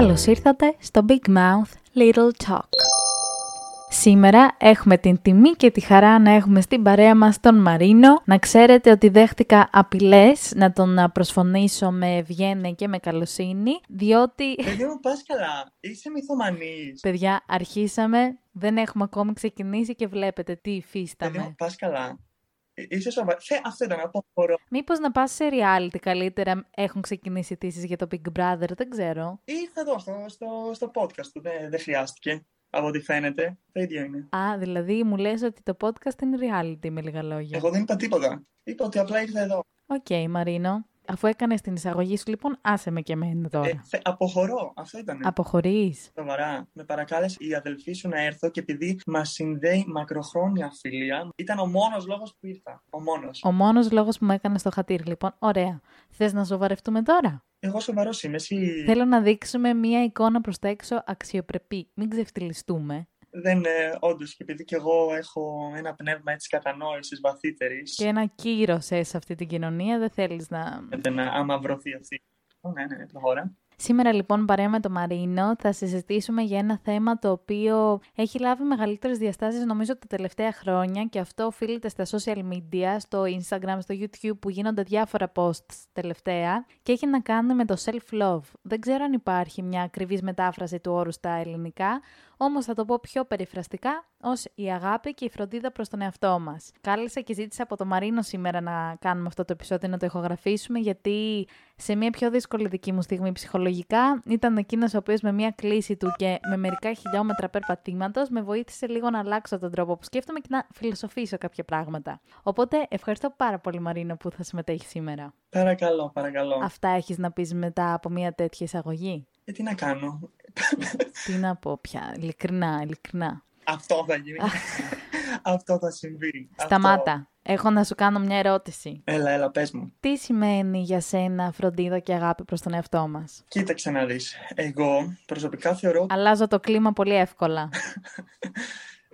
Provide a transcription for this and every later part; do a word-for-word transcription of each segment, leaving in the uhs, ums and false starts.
Καλώς ήρθατε στο Big Mouth Little Talk. Σήμερα έχουμε την τιμή και τη χαρά να έχουμε στην παρέα μας τον Μαρίνο. Να ξέρετε ότι δέχτηκα απειλές να τον προσφωνήσω με ευγένεια και με καλοσύνη, διότι... Παιδιά μου, πας καλά, είσαι μυθομανής. Παιδιά, αρχίσαμε, δεν έχουμε ακόμη ξεκινήσει και βλέπετε τι υφίσταμε. Παιδιά μου, πας καλά. Ίσως αυτό ήταν από χώρο. Μήπως να πας σε reality καλύτερα, έχουν ξεκινήσει αιτήσεις για το Big Brother, δεν ξέρω. Ή θα δω στο, στο, στο podcast του, δεν, δεν χρειάστηκε. Από ό,τι φαίνεται, το ίδιο είναι. Α, δηλαδή μου λες ότι το podcast είναι reality με λίγα λόγια. Εγώ δεν είπα τίποτα. Είπα ότι απλά ήρθα εδώ. Οκ, okay, Μαρίνο. Αφού έκανες την εισαγωγή σου, λοιπόν, άσε με και εμένα τώρα. Ε, θε, αποχωρώ, αυτό ήταν. Αποχωρείς. Σοβαρά. Με παρακάλεσε η αδελφή σου να έρθω και επειδή μας συνδέει μακροχρόνια φιλία, ήταν ο μόνος λόγος που ήρθα. Ο μόνος. Ο μόνος λόγος που με έκανες στο χατήρι, λοιπόν. Ωραία. Θες να σοβαρευτούμε τώρα? Εγώ σοβαρός είμαι, εσύ. Θέλω να δείξουμε μία εικόνα προς τα έξω αξιοπρεπή. Μην ξεφτυλιστούμε. Δεν, ε, όντως, και επειδή και εγώ έχω ένα πνεύμα έτσι κατανόησης βαθύτερης. Και ένα κύρος ε, σε αυτή την κοινωνία, δεν θέλεις να... Δεν να αμαυρωθεί αυτή. Ναι, ναι, ναι, προχώρα. Σήμερα λοιπόν παρέα με τον Μαρίνο θα συζητήσουμε για ένα θέμα το οποίο έχει λάβει μεγαλύτερες διαστάσεις νομίζω τα τελευταία χρόνια και αυτό οφείλεται στα social media, στο Instagram, στο YouTube που γίνονται διάφορα posts τελευταία και έχει να κάνει με το self-love. Δεν ξέρω αν υπάρχει μια ακριβής μετάφραση του όρου στα ελληνικά, όμως θα το πω πιο περιφραστικά ως η αγάπη και η φροντίδα προς τον εαυτό μας. Κάλεσα και ζήτησα από τον Μαρίνο σήμερα να κάνουμε αυτό το επεισόδιο, να το ηχογραφήσουμε, γιατί σε μια πιο δύσκολη δική μου στιγμή ψυχολογικά ήταν εκείνος ο οποίος με μια κλίση του και με μερικά χιλιόμετρα περπατήματος με βοήθησε λίγο να αλλάξω τον τρόπο που σκέφτομαι και να φιλοσοφήσω κάποια πράγματα. Οπότε ευχαριστώ πάρα πολύ Μαρίνο που θα συμμετέχει σήμερα. Παρακαλώ, παρακαλώ. Αυτά έχεις να πεις μετά από μια τέτοια εισαγωγή? Ε, τι να κάνω. Τι να πω πια, ειλικρινά, ειλικρινά. Αυτό θα γίνει. Αυτό θα συμβεί. Σταμάτα. Αυτό. Έχω να σου κάνω μια ερώτηση. Έλα, έλα, πες μου. Τι σημαίνει για σένα φροντίδα και αγάπη προς τον εαυτό μας? Κοίταξε να δεις. Εγώ προσωπικά θεωρώ... Αλλάζω το κλίμα πολύ εύκολα.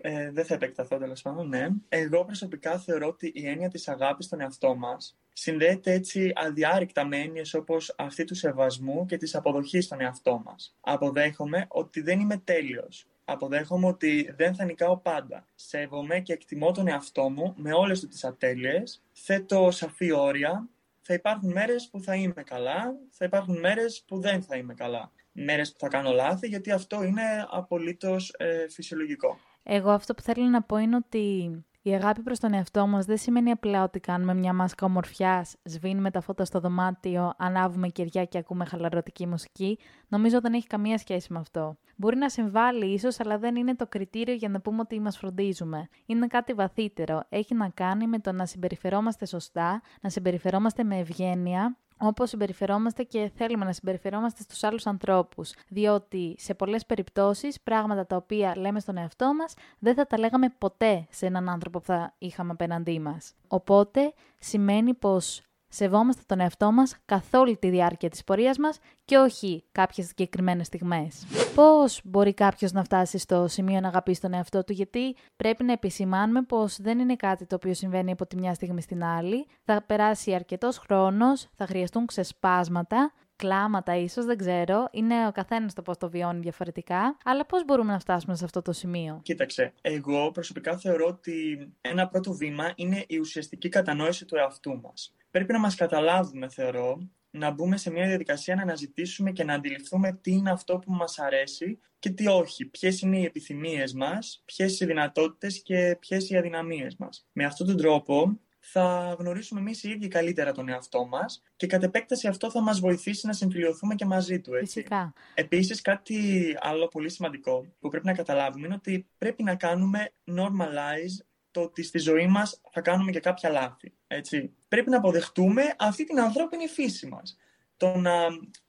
ε, δεν θα επεκταθώ τέλος πάντων, ναι. Εγώ προσωπικά θεωρώ ότι η έννοια της αγάπης στον εαυτό μας συνδέεται έτσι αδιάρρηκτα με έννοιες όπως αυτή του σεβασμού και της αποδοχής στον εαυτό μας. Αποδέχομαι ότι δεν είμαι τέλειος. Αποδέχομαι ότι δεν θα νικάω πάντα. Σέβομαι και εκτιμώ τον εαυτό μου με όλες του τις ατέλειες. Θέτω σαφή όρια. Θα υπάρχουν μέρες που θα είμαι καλά, θα υπάρχουν μέρες που δεν θα είμαι καλά. Μέρες που θα κάνω λάθη, γιατί αυτό είναι απολύτως ε, φυσιολογικό. Εγώ αυτό που θέλω να πω είναι ότι η αγάπη προς τον εαυτό μας δεν σημαίνει απλά ότι κάνουμε μια μάσκα ομορφιάς, σβήνουμε τα φώτα στο δωμάτιο, ανάβουμε κεριά και ακούμε χαλαρωτική μουσική. Νομίζω δεν έχει καμία σχέση με αυτό. Μπορεί να συμβάλλει ίσως, αλλά δεν είναι το κριτήριο για να πούμε ότι μας φροντίζουμε. Είναι κάτι βαθύτερο. Έχει να κάνει με το να συμπεριφερόμαστε σωστά, να συμπεριφερόμαστε με ευγένεια, όπως συμπεριφερόμαστε και θέλουμε να συμπεριφερόμαστε στους άλλους ανθρώπους. Διότι σε πολλές περιπτώσεις πράγματα τα οποία λέμε στον εαυτό μας δεν θα τα λέγαμε ποτέ σε έναν άνθρωπο που θα είχαμε απέναντί μας. Οπότε σημαίνει πως σεβόμαστε τον εαυτό μας καθ' όλη τη διάρκεια της πορείας μας και όχι κάποιες συγκεκριμένες στιγμές. Πώς μπορεί κάποιος να φτάσει στο σημείο να αγαπήσει τον εαυτό του? Γιατί πρέπει να επισημάνουμε πως δεν είναι κάτι το οποίο συμβαίνει από τη μια στιγμή στην άλλη. Θα περάσει αρκετός χρόνος, θα χρειαστούν ξεσπάσματα, κλάματα ίσως, δεν ξέρω. Είναι ο καθένας το πώς το βιώνει διαφορετικά. Αλλά πώς μπορούμε να φτάσουμε σε αυτό το σημείο? Κοίταξε, εγώ προσωπικά θεωρώ ότι ένα πρώτο βήμα είναι η ουσιαστική κατανόηση του εαυτού μας. Πρέπει να μας καταλάβουμε, θεωρώ, να μπούμε σε μια διαδικασία να αναζητήσουμε και να αντιληφθούμε τι είναι αυτό που μας αρέσει και τι όχι, ποιες είναι οι επιθυμίες μας, ποιες οι δυνατότητες και ποιες οι αδυναμίες μας. Με αυτόν τον τρόπο θα γνωρίσουμε εμείς οι ίδιοι καλύτερα τον εαυτό μας και κατ' επέκταση αυτό θα μας βοηθήσει να συμφιλειωθούμε και μαζί του. Έτσι. Φυσικά. Επίσης, κάτι άλλο πολύ σημαντικό που πρέπει να καταλάβουμε είναι ότι πρέπει να κάνουμε normalize το ότι στη ζωή μας θα κάνουμε και κάποια λάθη. Έτσι. Πρέπει να αποδεχτούμε αυτή την ανθρώπινη φύση μας. Το να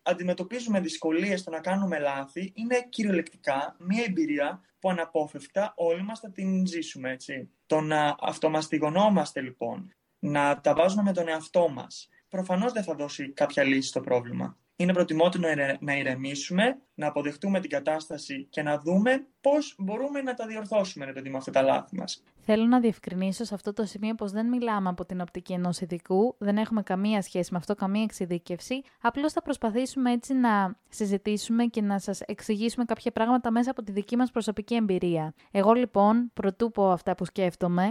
αντιμετωπίζουμε δυσκολίες, το να κάνουμε λάθη, είναι κυριολεκτικά μια εμπειρία που αναπόφευκτα όλοι μας θα την ζήσουμε. Έτσι. Το να αυτομαστιγωνόμαστε λοιπόν, να τα βάζουμε με τον εαυτό μας, προφανώς δεν θα δώσει κάποια λύση στο πρόβλημα. είναι προτιμότερο να ηρεμήσουμε, να αποδεχτούμε την κατάσταση και να δούμε πώς μπορούμε να τα διορθώσουμε, ρε παιδί μου, αυτά τα λάθη μας. Θέλω να διευκρινίσω σε αυτό το σημείο πως δεν μιλάμε από την οπτική ενός ειδικού, δεν έχουμε καμία σχέση με αυτό, καμία εξειδίκευση. Απλώς θα προσπαθήσουμε έτσι να συζητήσουμε και να σας εξηγήσουμε κάποια πράγματα μέσα από τη δική μας προσωπική εμπειρία. Εγώ λοιπόν, προτού πω αυτά που σκέφτομαι,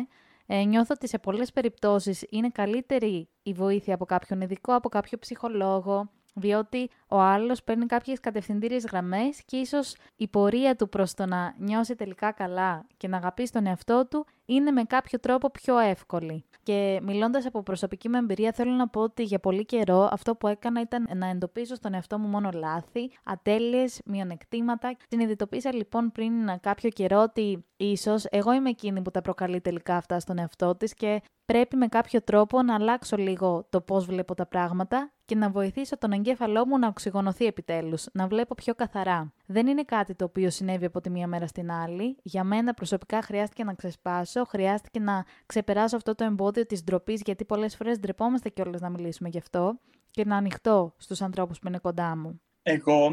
Ε, νιώθω ότι σε πολλές περιπτώσεις είναι καλύτερη η βοήθεια από κάποιον ειδικό, από κάποιο ψυχολόγο, διότι ο άλλος παίρνει κάποιες κατευθυντήριες γραμμές και ίσως η πορεία του προς το να νιώσει τελικά καλά και να αγαπήσει τον εαυτό του είναι με κάποιο τρόπο πιο εύκολη. Και μιλώντας από προσωπική μου εμπειρία, θέλω να πω ότι για πολύ καιρό αυτό που έκανα ήταν να εντοπίζω στον εαυτό μου μόνο λάθη, ατέλειες, μειονεκτήματα. Συνειδητοποίησα λοιπόν πριν κάποιο καιρό ότι ίσως εγώ είμαι εκείνη που τα προκαλεί τελικά αυτά στον εαυτό της και πρέπει με κάποιο τρόπο να αλλάξω λίγο το πώς βλέπω τα πράγματα και να βοηθήσω τον εγκέφαλό μου να οξυγονωθεί επιτέλους, να βλέπω πιο καθαρά. Δεν είναι κάτι το οποίο συνέβη από τη μία μέρα στην άλλη. Για μένα προσωπικά χρειάστηκε να ξεσπάσω, χρειάστηκε να ξεπεράσω αυτό το εμπόδιο της ντροπής, γιατί πολλές φορές ντρεπόμαστε κιόλας να μιλήσουμε γι' αυτό, και να ανοιχτώ στους ανθρώπους που είναι κοντά μου. Εγώ,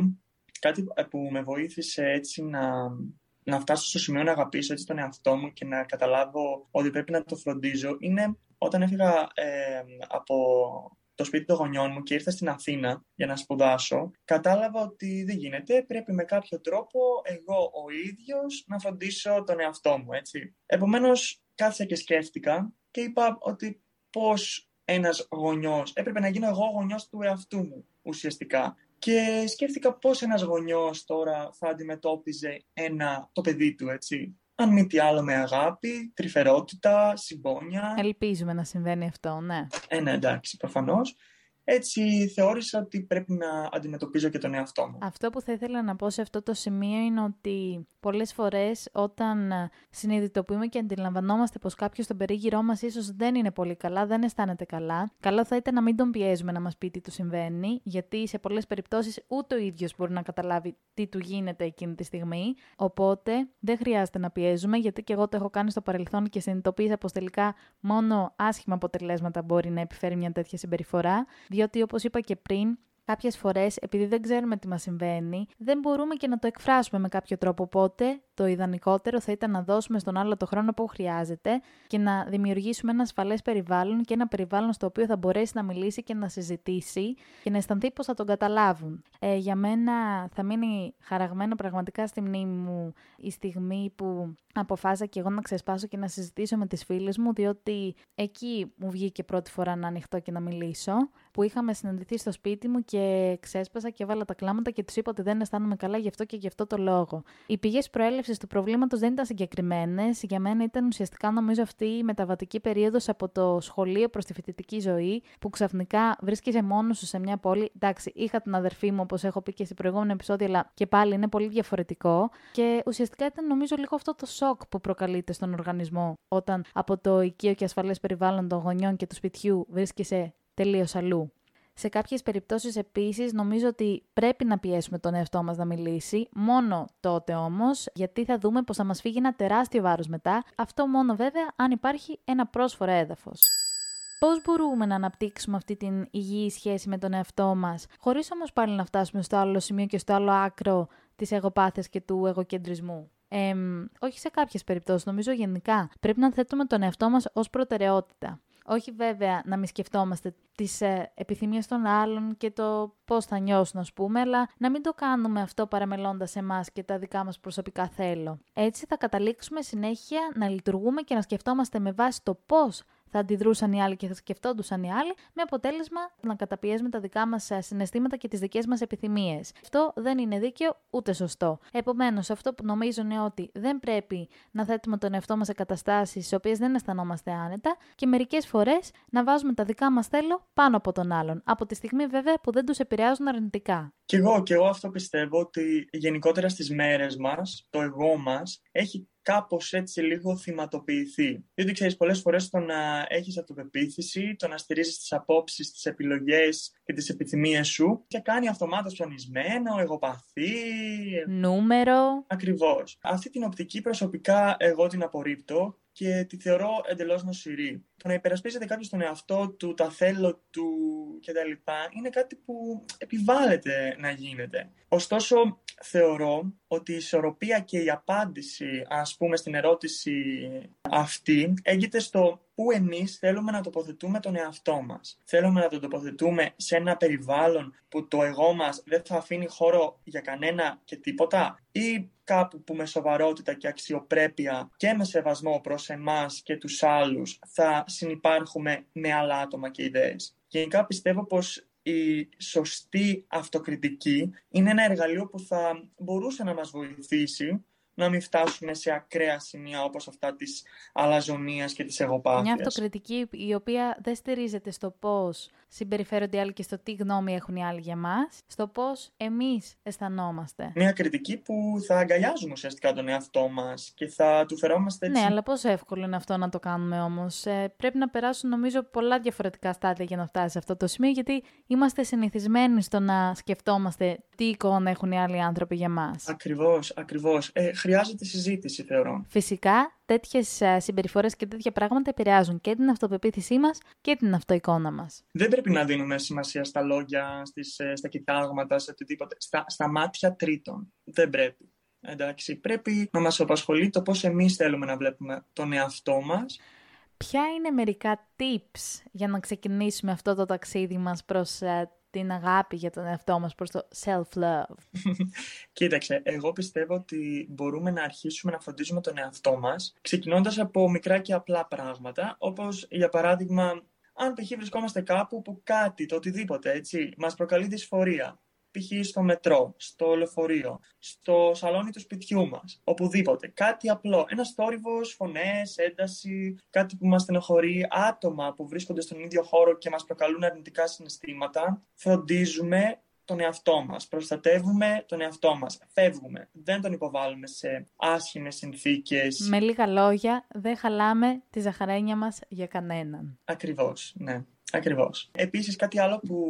κάτι που με βοήθησε έτσι να, να φτάσω στο σημείο να αγαπήσω έτσι τον εαυτό μου και να καταλάβω ότι πρέπει να το φροντίζω, είναι όταν έφυγα ε, από το σπίτι των γονιών μου και ήρθα στην Αθήνα για να σπουδάσω, κατάλαβα ότι δεν γίνεται, πρέπει με κάποιο τρόπο εγώ ο ίδιος να φροντίσω τον εαυτό μου, έτσι. Επομένως, κάθισα και σκέφτηκα και είπα ότι πώς ένας γονιός, έπρεπε να γίνω εγώ γονιός του εαυτού μου ουσιαστικά. Και σκέφτηκα πώς ένας γονιός τώρα θα αντιμετώπιζε ένα, το παιδί του, έτσι. Αν μη τι άλλο με αγάπη, τρυφερότητα, συμπόνια. Ελπίζουμε να συμβαίνει αυτό, ναι. Ε, ναι, εντάξει, προφανώς. Έτσι θεώρησα ότι πρέπει να αντιμετωπίζω και τον εαυτό μου. Αυτό που θα ήθελα να πω σε αυτό το σημείο είναι ότι πολλές φορές όταν συνειδητοποιούμε και αντιλαμβανόμαστε πως κάποιος στον περίγυρό μας ίσως δεν είναι πολύ καλά, δεν αισθάνεται καλά, καλό θα ήταν να μην τον πιέζουμε να μας πει τι του συμβαίνει, γιατί σε πολλές περιπτώσεις ούτε ο ίδιος μπορεί να καταλάβει τι του γίνεται εκείνη τη στιγμή. Οπότε δεν χρειάζεται να πιέζουμε, γιατί και εγώ το έχω κάνει στο παρελθόν και συνειδητοποίησα πως τελικά μόνο άσχημα αποτελέσματα μπορεί να επιφέρει μια τέτοια συμπεριφορά. Διότι, όπως είπα και πριν, κάποιες φορές, επειδή δεν ξέρουμε τι μας συμβαίνει, δεν μπορούμε και να το εκφράσουμε με κάποιο τρόπο. Οπότε, το ιδανικότερο θα ήταν να δώσουμε στον άλλο το χρόνο που χρειάζεται και να δημιουργήσουμε ένα ασφαλές περιβάλλον και ένα περιβάλλον στο οποίο θα μπορέσει να μιλήσει και να συζητήσει και να αισθανθεί πως θα τον καταλάβουν. Ε, για μένα θα μείνει χαραγμένο πραγματικά στη μνήμη μου η στιγμή που αποφάσισα και εγώ να ξεσπάσω και να συζητήσω με τις φίλες μου, διότι εκεί μου βγήκε πρώτη φορά να ανοιχτώ και να μιλήσω, που είχαμε συναντηθεί στο σπίτι μου και ξέσπασα και βάλα τα κλάματα και τους είπα ότι δεν αισθάνομαι καλά γι' αυτό και γι' αυτό το λόγο. Οι πηγές προέλευσης του προβλήματος δεν ήταν συγκεκριμένες. Για μένα ήταν ουσιαστικά, νομίζω, αυτή η μεταβατική περίοδος από το σχολείο προς τη φοιτητική ζωή, που ξαφνικά βρίσκεσαι μόνος σου σε μια πόλη. Εντάξει, είχα την αδερφή μου, όπως έχω πει και σε προηγούμενο επεισόδιο, αλλά και πάλι είναι πολύ διαφορετικό. Και ουσιαστικά ήταν, νομίζω, λίγο αυτό το σοκ που προκαλείται στον οργανισμό όταν από το οικείο και ασφαλές περιβάλλον των γονιών και του σπιτιού βρίσκεσαι τελείως αλλού. Σε κάποιες περιπτώσεις επίσης νομίζω ότι πρέπει να πιέσουμε τον εαυτό μας να μιλήσει, μόνο τότε όμως, γιατί θα δούμε πως θα μας φύγει ένα τεράστιο βάρος μετά, αυτό μόνο βέβαια αν υπάρχει ένα πρόσφορο έδαφος. Πώς μπορούμε να αναπτύξουμε αυτή την υγιή σχέση με τον εαυτό μας, χωρίς όμως πάλι να φτάσουμε στο άλλο σημείο και στο άλλο άκρο της εγωπάθειας και του εγωκεντρισμού. Ε, όχι σε κάποιες περιπτώσεις, νομίζω γενικά πρέπει να θέτουμε τον εαυτό μας ως προτεραιότητα. Όχι βέβαια να μην σκεφτόμαστε τις ε, επιθυμίες των άλλων και το πώς θα νιώσουν, ας πούμε, αλλά να μην το κάνουμε αυτό παραμελώντας εμάς και τα δικά μας προσωπικά θέλω. Έτσι θα καταλήξουμε συνέχεια να λειτουργούμε και να σκεφτόμαστε με βάση το πώς θα αντιδρούσαν οι άλλοι και θα σκεφτόντουσαν οι άλλοι, με αποτέλεσμα να καταπιέζουμε τα δικά μας συναισθήματα και τις δικές μας επιθυμίες. Αυτό δεν είναι δίκαιο ούτε σωστό. Επομένως, αυτό που νομίζω είναι ότι δεν πρέπει να θέτουμε τον εαυτό μας σε καταστάσεις στις οποίες δεν αισθανόμαστε άνετα και μερικές φορές να βάζουμε τα δικά μας θέλω πάνω από τον άλλον, από τη στιγμή βέβαια που δεν τους επηρεάζουν αρνητικά. Κι εγώ, κι εγώ αυτό πιστεύω, ότι γενικότερα στις μέρες μας, το εγώ μας έχει κάπως έτσι λίγο θυματοποιηθεί. Διότι ξέρεις, πολλές φορές το να έχεις αυτοπεποίθηση, το να στηρίζεις τις απόψεις, τις επιλογές και τις επιθυμίες σου, και κάνει αυτομάτως ψωνισμένο, εγωπαθή. Νούμερο. Ακριβώς. Αυτή την οπτική προσωπικά εγώ την απορρίπτω. και τη θεωρώ εντελώς νοσηρή. Το να υπερασπίζεται κάποιος τον εαυτό του, τα θέλω του κτλ. Είναι κάτι που επιβάλλεται να γίνεται. Ωστόσο, θεωρώ ότι η ισορροπία και η απάντηση, ας πούμε, στην ερώτηση αυτή έγκυται στο πού εμείς θέλουμε να τοποθετούμε τον εαυτό μας. Θέλουμε να τον τοποθετούμε σε ένα περιβάλλον που το εγώ μας δεν θα αφήνει χώρο για κανένα και τίποτα, ή κάπου που με σοβαρότητα και αξιοπρέπεια και με σεβασμό προς εμάς και τους άλλους θα συνυπάρχουμε με άλλα άτομα και ιδέες. Γενικά πιστεύω πως η σωστή αυτοκριτική είναι ένα εργαλείο που θα μπορούσε να μας βοηθήσει να μην φτάσουμε σε ακραία σημεία όπως αυτά της αλαζονίας και της εγωπάθειας. Μια αυτοκριτική η οποία δεν στηρίζεται στο πώς συμπεριφέρονται οι άλλοι και στο τι γνώμη έχουν οι άλλοι για μας, στο πώς εμείς αισθανόμαστε. Μια κριτική που θα αγκαλιάζουμε ουσιαστικά τον εαυτό μας και θα του φερόμαστε έτσι. Ναι, αλλά πόσο εύκολο είναι αυτό να το κάνουμε όμως. Ε, πρέπει να περάσουν νομίζω πολλά διαφορετικά στάδια για να φτάσει σε αυτό το σημείο, γιατί είμαστε συνηθισμένοι στο να σκεφτόμαστε τι εικόνα έχουν οι άλλοι άνθρωποι για μας. Ακριβώς, ακριβώς. Ε, χρειάζεται συζήτηση, θεωρώ. Φυσικά, τέτοιες συμπεριφορές και τέτοια πράγματα επηρεάζουν και την αυτοπεποίθησή μας και την αυτοεικόνα μας. Δεν πρέπει να δίνουμε σημασία στα λόγια, στις, στα κοιτάγματα, σε οτιδήποτε. Στα, στα μάτια τρίτων. Δεν πρέπει. Εντάξει, πρέπει να μας απασχολεί το πώς εμείς θέλουμε να βλέπουμε τον εαυτό μας. Ποια είναι μερικά tips για να ξεκινήσουμε αυτό το ταξίδι μας προς την αγάπη για τον εαυτό μας, προς το self-love? Κοίταξε, εγώ πιστεύω ότι μπορούμε να αρχίσουμε να φροντίζουμε τον εαυτό μας ξεκινώντας από μικρά και απλά πράγματα, όπως για παράδειγμα, αν π.χ. βρισκόμαστε κάπου που κάτι, το οτιδήποτε, έτσι, μας προκαλεί δυσφορία, π.χ. στο μετρό, στο λεωφορείο, στο σαλόνι του σπιτιού μας, οπουδήποτε, κάτι απλό, ένας θόρυβος, φωνές, ένταση, κάτι που μας στενοχωρεί, άτομα που βρίσκονται στον ίδιο χώρο και μας προκαλούν αρνητικά συναισθήματα, φροντίζουμε τον εαυτό μας, προστατεύουμε τον εαυτό μας, φεύγουμε, δεν τον υποβάλλουμε σε άσχημες συνθήκες. Με λίγα λόγια, δεν χαλάμε τη ζαχαρένια μας για κανέναν. Ακριβώς, ναι. Ακριβώς. Επίσης, κάτι άλλο που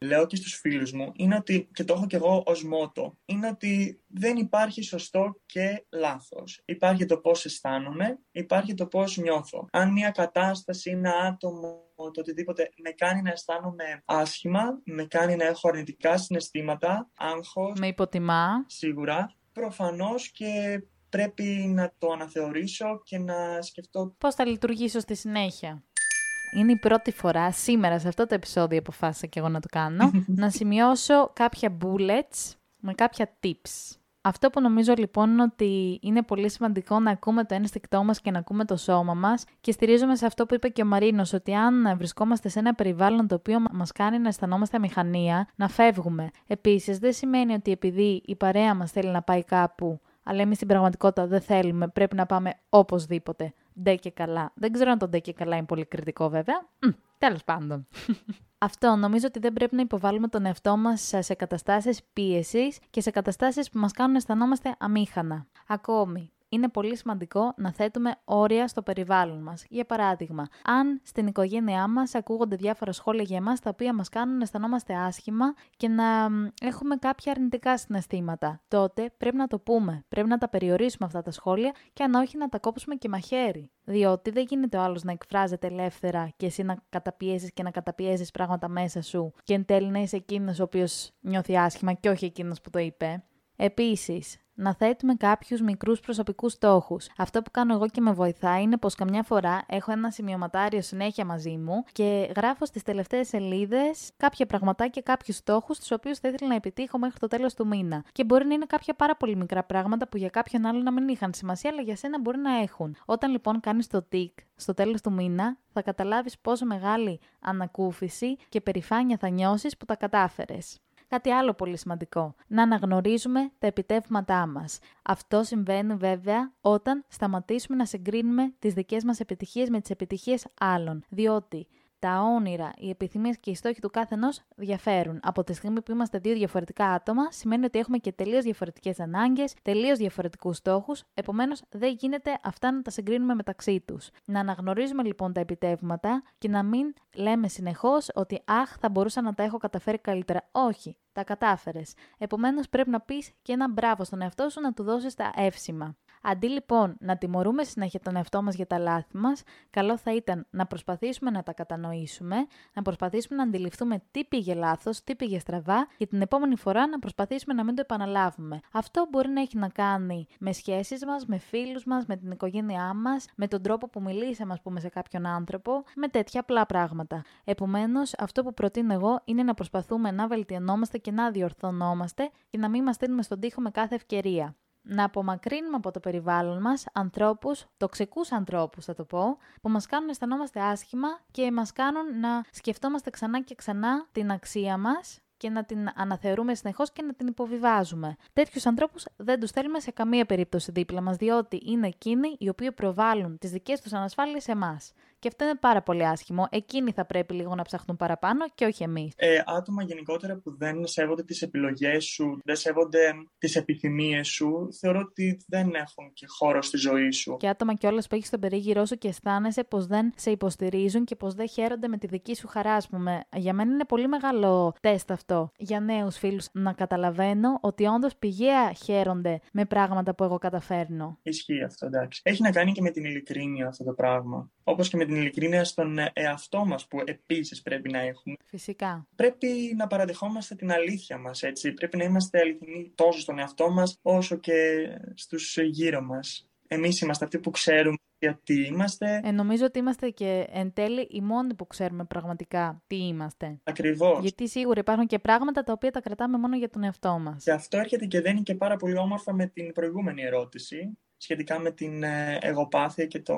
λέω και στους φίλους μου είναι ότι, και το έχω και εγώ ως μότο, είναι ότι δεν υπάρχει σωστό και λάθος. Υπάρχει το πώς αισθάνομαι, υπάρχει το πώς νιώθω. Αν μια κατάσταση, ένα άτομο, το οτιδήποτε με κάνει να αισθάνομαι άσχημα, με κάνει να έχω αρνητικά συναισθήματα, άγχος, με υποτιμά, σίγουρα, προφανώς και πρέπει να το αναθεωρήσω και να σκεφτώ πώς θα λειτουργήσω στη συνέχεια. Είναι η πρώτη φορά σήμερα σε αυτό το επεισόδιο που αποφάσισα και εγώ να το κάνω, να σημειώσω κάποια bullets με κάποια tips. Αυτό που νομίζω λοιπόν είναι ότι είναι πολύ σημαντικό να ακούμε το ένστικτό μας και να ακούμε το σώμα μας, και στηρίζομαι σε αυτό που είπε και ο Μαρίνος, ότι αν βρισκόμαστε σε ένα περιβάλλον το οποίο μας κάνει να αισθανόμαστε αμηχανία, να φεύγουμε. Επίσης, δεν σημαίνει ότι επειδή η παρέα μας θέλει να πάει κάπου, αλλά εμείς στην πραγματικότητα δεν θέλουμε, πρέπει να πάμε οπωσδήποτε. Ντε και καλά. Δεν ξέρω αν το ντε και καλά είναι πολύ κριτικό βέβαια. Μ, τέλος πάντων. Αυτό, νομίζω ότι δεν πρέπει να υποβάλουμε τον εαυτό μας σε καταστάσεις πίεσης και σε καταστάσεις που μας κάνουν να αισθανόμαστε αμήχανα. Ακόμη, είναι πολύ σημαντικό να θέτουμε όρια στο περιβάλλον μας. Για παράδειγμα, αν στην οικογένειά μας ακούγονται διάφορα σχόλια για εμάς τα οποία μας κάνουν να αισθανόμαστε άσχημα και να έχουμε κάποια αρνητικά συναισθήματα, τότε πρέπει να το πούμε. Πρέπει να τα περιορίσουμε αυτά τα σχόλια και αν όχι να τα κόψουμε και μαχαίρι. Διότι δεν γίνεται ο άλλος να εκφράζεται ελεύθερα και εσύ να καταπιέζεις και να καταπιέζεις πράγματα μέσα σου και εν τέλει να είσαι εκείνος ο οποίος νιώθει άσχημα και όχι εκείνος που το είπε. Επίσης, να θέτουμε κάποιους μικρούς προσωπικούς στόχους. Αυτό που κάνω εγώ και με βοηθά είναι πως καμιά φορά έχω ένα σημειωματάριο συνέχεια μαζί μου και γράφω στις τελευταίες σελίδες κάποια πραγματάκια, κάποιους στόχους, τους οποίους θα ήθελα να επιτύχω μέχρι το τέλος του μήνα. Και μπορεί να είναι κάποια πάρα πολύ μικρά πράγματα που για κάποιον άλλο να μην είχαν σημασία, αλλά για σένα μπορεί να έχουν. Όταν λοιπόν κάνεις το τικ στο τέλος του μήνα, θα καταλάβεις πόσο μεγάλη ανακούφιση και περηφάνεια θα νιώσεις που τα κατάφερες. Κάτι άλλο πολύ σημαντικό, να αναγνωρίζουμε τα επιτεύγματά μας. Αυτό συμβαίνει βέβαια όταν σταματήσουμε να συγκρίνουμε τις δικές μας επιτυχίες με τις επιτυχίες άλλων. Διότι τα όνειρα, οι επιθυμίες και οι στόχοι του καθενός διαφέρουν. Από τη στιγμή που είμαστε δύο διαφορετικά άτομα, σημαίνει ότι έχουμε και τελείως διαφορετικές ανάγκες, τελείως διαφορετικούς στόχους, επομένως δεν γίνεται αυτά να τα συγκρίνουμε μεταξύ τους. Να αναγνωρίζουμε λοιπόν τα επιτεύγματα και να μην λέμε συνεχώς ότι «Αχ, θα μπορούσα να τα έχω καταφέρει καλύτερα». Όχι, τα κατάφερες. Επομένως πρέπει να πεις και ένα μπράβο στον εαυτό σου, να του δώσεις τα εύσημα. Αντί λοιπόν να τιμωρούμε συνέχεια τον εαυτό μας για τα λάθη μας, καλό θα ήταν να προσπαθήσουμε να τα κατανοήσουμε, να προσπαθήσουμε να αντιληφθούμε τι πήγε λάθος, τι πήγε στραβά και την επόμενη φορά να προσπαθήσουμε να μην το επαναλάβουμε. Αυτό μπορεί να έχει να κάνει με σχέσεις μας, με φίλους μας, με την οικογένειά μας, με τον τρόπο που μιλήσαμε, ας πούμε, σε κάποιον άνθρωπο, με τέτοια απλά πράγματα. Επομένως, αυτό που προτείνω εγώ είναι να προσπαθούμε να βελτιωνόμαστε και να διορθωνόμαστε και να μην μας στέλνουμε στον τοίχο με κάθε ευκαιρία. Να απομακρύνουμε από το περιβάλλον μας ανθρώπους, τοξικούς ανθρώπους θα το πω, που μας κάνουν να αισθανόμαστε άσχημα και μας κάνουν να σκεφτόμαστε ξανά και ξανά την αξία μας και να την αναθεωρούμε συνεχώς και να την υποβιβάζουμε. Τέτοιους ανθρώπους δεν τους θέλουμε σε καμία περίπτωση δίπλα μας, διότι είναι εκείνοι οι οποίοι προβάλλουν τις δικές τους ανασφάλειες σε εμάς. Και αυτό είναι πάρα πολύ άσχημο. Εκείνοι θα πρέπει λίγο να ψάχνουν παραπάνω και όχι εμείς. Ε, άτομα γενικότερα που δεν σέβονται τις επιλογές σου, δεν σέβονται τις επιθυμίες σου, θεωρώ ότι δεν έχουν και χώρο στη ζωή σου. Και άτομα κιόλας που έχεις στον περίγυρό σου και αισθάνεσαι πως δεν σε υποστηρίζουν και πως δεν χαίρονται με τη δική σου χαρά, ας πούμε. Για μένα είναι πολύ μεγάλο τεστ αυτό. Για νέους φίλους να καταλαβαίνω ότι όντως πηγαία χαίρονται με πράγματα που εγώ καταφέρνω. Ισχύει αυτό, εντάξει. Έχει να κάνει και με την ειλικρίνεια αυτό το πράγμα. Όπως και με την ειλικρίνεια στον εαυτό μας που επίσης πρέπει να έχουμε. Φυσικά. Πρέπει να παραδεχόμαστε την αλήθεια μας, έτσι. Πρέπει να είμαστε αληθινοί τόσο στον εαυτό μας όσο και στους γύρω μας. Εμείς είμαστε αυτοί που ξέρουμε γιατί είμαστε. Ε, νομίζω ότι είμαστε και εν τέλει οι μόνοι που ξέρουμε πραγματικά τι είμαστε. Ακριβώς. Γιατί σίγουρα υπάρχουν και πράγματα τα οποία τα κρατάμε μόνο για τον εαυτό μας. Και αυτό έρχεται και δένει και πάρα πολύ όμορφα με την προηγούμενη ερώτηση. Σχετικά με την εγωπάθεια και το,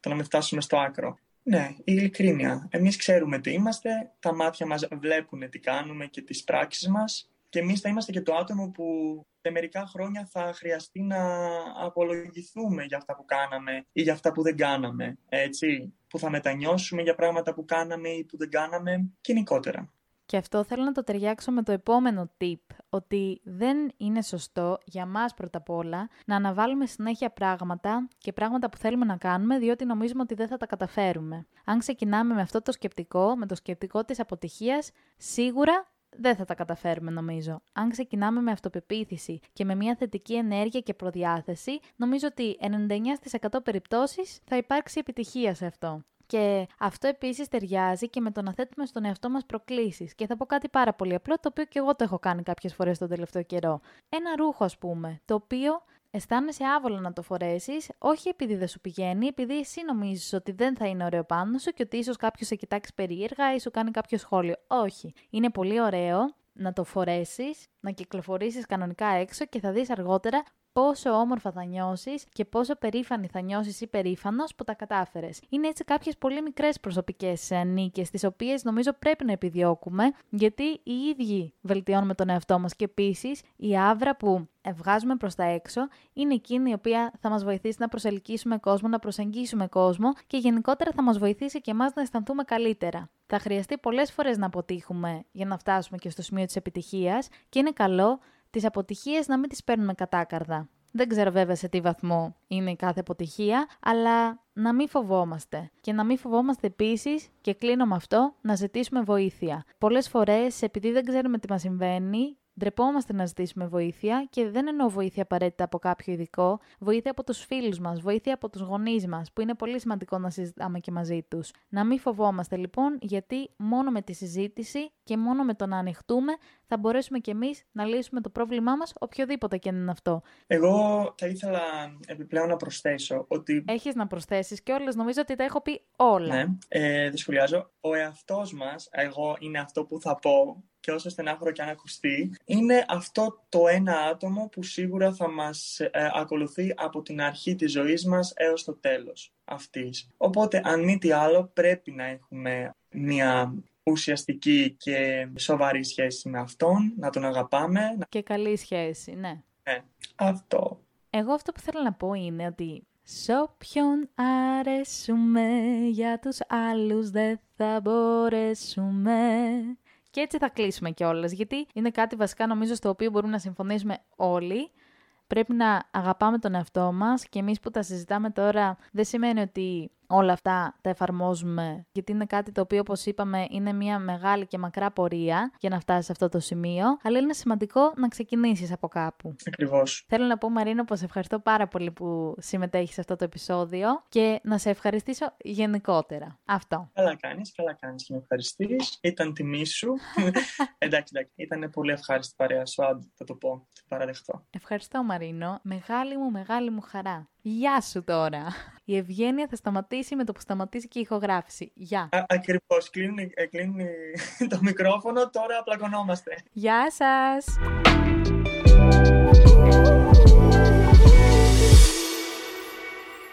το να μην φτάσουμε στο άκρο. Ναι, η ειλικρίνεια. Εμείς ξέρουμε τι είμαστε, τα μάτια μας βλέπουν τι κάνουμε και τις πράξεις μας και εμείς θα είμαστε και το άτομο που σε μερικά χρόνια θα χρειαστεί να απολογηθούμε για αυτά που κάναμε ή για αυτά που δεν κάναμε, έτσι, που θα μετανιώσουμε για πράγματα που κάναμε ή που δεν κάναμε γενικότερα. Και αυτό θέλω να το ταιριάξω με το επόμενο tip, ότι δεν είναι σωστό για μας πρώτα απ' όλα να αναβάλουμε συνέχεια πράγματα και πράγματα που θέλουμε να κάνουμε διότι νομίζουμε ότι δεν θα τα καταφέρουμε. Αν ξεκινάμε με αυτό το σκεπτικό, με το σκεπτικό της αποτυχίας, σίγουρα δεν θα τα καταφέρουμε νομίζω. Αν ξεκινάμε με αυτοπεποίθηση και με μια θετική ενέργεια και προδιάθεση, νομίζω ότι ενενήντα εννέα τοις εκατό περιπτώσεις θα υπάρξει επιτυχία σε αυτό. Και αυτό επίσης ταιριάζει και με το να θέτουμε στον εαυτό μας προκλήσεις. Και θα πω κάτι πάρα πολύ απλό, το οποίο και εγώ το έχω κάνει κάποιες φορές τον τελευταίο καιρό. Ένα ρούχο, ας πούμε, το οποίο αισθάνεσαι άβολο να το φορέσεις, όχι επειδή δεν σου πηγαίνει, επειδή εσύ νομίζεις ότι δεν θα είναι ωραίο πάνω σου και ότι ίσως κάποιος σε κοιτάξει περίεργα ή σου κάνει κάποιο σχόλιο. Όχι. Είναι πολύ ωραίο να το φορέσεις, να κυκλοφορήσεις κανονικά έξω και θα δεις αργότερα πόσο όμορφα θα νιώσεις και πόσο περήφανη θα νιώσεις ή περήφανος που τα κατάφερες. Είναι έτσι κάποιες πολύ μικρές προσωπικές νίκες, τις οποίες νομίζω πρέπει να επιδιώκουμε, γιατί οι ίδιοι βελτιώνουμε τον εαυτό μας και επίσης η άβρα που βγάζουμε προς τα έξω είναι εκείνη η οποία θα μας βοηθήσει να προσελκύσουμε κόσμο, να προσεγγίσουμε κόσμο και γενικότερα θα μας βοηθήσει και εμάς να αισθανθούμε καλύτερα. Θα χρειαστεί πολλές φορές να αποτύχουμε για να φτάσουμε και στο σημείο της επιτυχίας και είναι καλό τις αποτυχίες να μην τις παίρνουμε κατάκαρδα. Δεν ξέρω βέβαια σε τι βαθμό είναι η κάθε αποτυχία, αλλά να μην φοβόμαστε. Και να μην φοβόμαστε επίσης, και κλείνω με αυτό, να ζητήσουμε βοήθεια. Πολλές φορές, επειδή δεν ξέρουμε τι μας συμβαίνει, ντρεπόμαστε να ζητήσουμε βοήθεια και δεν εννοώ βοήθεια απαραίτητα από κάποιο ειδικό, βοήθεια από τους φίλους μας, βοήθεια από τους γονείς μας, που είναι πολύ σημαντικό να συζητάμε και μαζί τους. Να μην φοβόμαστε λοιπόν, γιατί μόνο με τη συζήτηση και μόνο με το να ανοιχτούμε θα μπορέσουμε κι εμείς να λύσουμε το πρόβλημά μας, οποιοδήποτε και αν είναι αυτό. Εγώ θα ήθελα επιπλέον να προσθέσω ότι. Έχεις να προσθέσεις κιόλας, νομίζω ότι τα έχω πει όλα. Ναι, ε, δεν σχολιάζω. Ο εαυτός μας, εγώ είναι αυτό που θα πω. Και όσο στενάχωρο και αν ακουστεί, είναι αυτό το ένα άτομο που σίγουρα θα μας ε, ακολουθεί από την αρχή της ζωής μας έως το τέλος αυτής. Οπότε, αν μη τι άλλο, πρέπει να έχουμε μια ουσιαστική και σοβαρή σχέση με αυτόν, να τον αγαπάμε. Και καλή σχέση, ναι. Ναι, αυτό. Εγώ αυτό που θέλω να πω είναι ότι σ' όποιον αρέσουμε, για τους άλλους δεν θα μπορέσουμε. Και έτσι θα κλείσουμε κιόλας, γιατί είναι κάτι βασικά νομίζω στο οποίο μπορούμε να συμφωνήσουμε όλοι. Πρέπει να αγαπάμε τον εαυτό μας και εμείς που τα συζητάμε τώρα δεν σημαίνει ότι όλα αυτά τα εφαρμόζουμε, γιατί είναι κάτι το οποίο, όπως είπαμε, είναι μια μεγάλη και μακρά πορεία για να φτάσεις σε αυτό το σημείο, αλλά είναι σημαντικό να ξεκινήσεις από κάπου. Ακριβώς. Θέλω να πω, Μαρίνο, πως ευχαριστώ πάρα πολύ που συμμετέχεις σε αυτό το επεισόδιο και να σε ευχαριστήσω γενικότερα. Αυτό. Καλά κάνεις, καλά κάνεις και με ευχαριστείς. Ήταν τιμή σου. Εντάξει, εντάξει. Ήταν πολύ ευχάριστη παρέα σου, αν θα το πω. Θα παραδεχτώ. Ευχαριστώ, Μαρίνο. Μεγάλη μου, μεγάλη μου χαρά. Γεια σου τώρα. Η ευγένεια θα σταματήσει με το που σταματήσει και η ηχογράφηση. Γεια. Ακριβώς. Κλείνει, κλείνει το μικρόφωνο, τώρα πλακωνόμαστε. Γεια σας.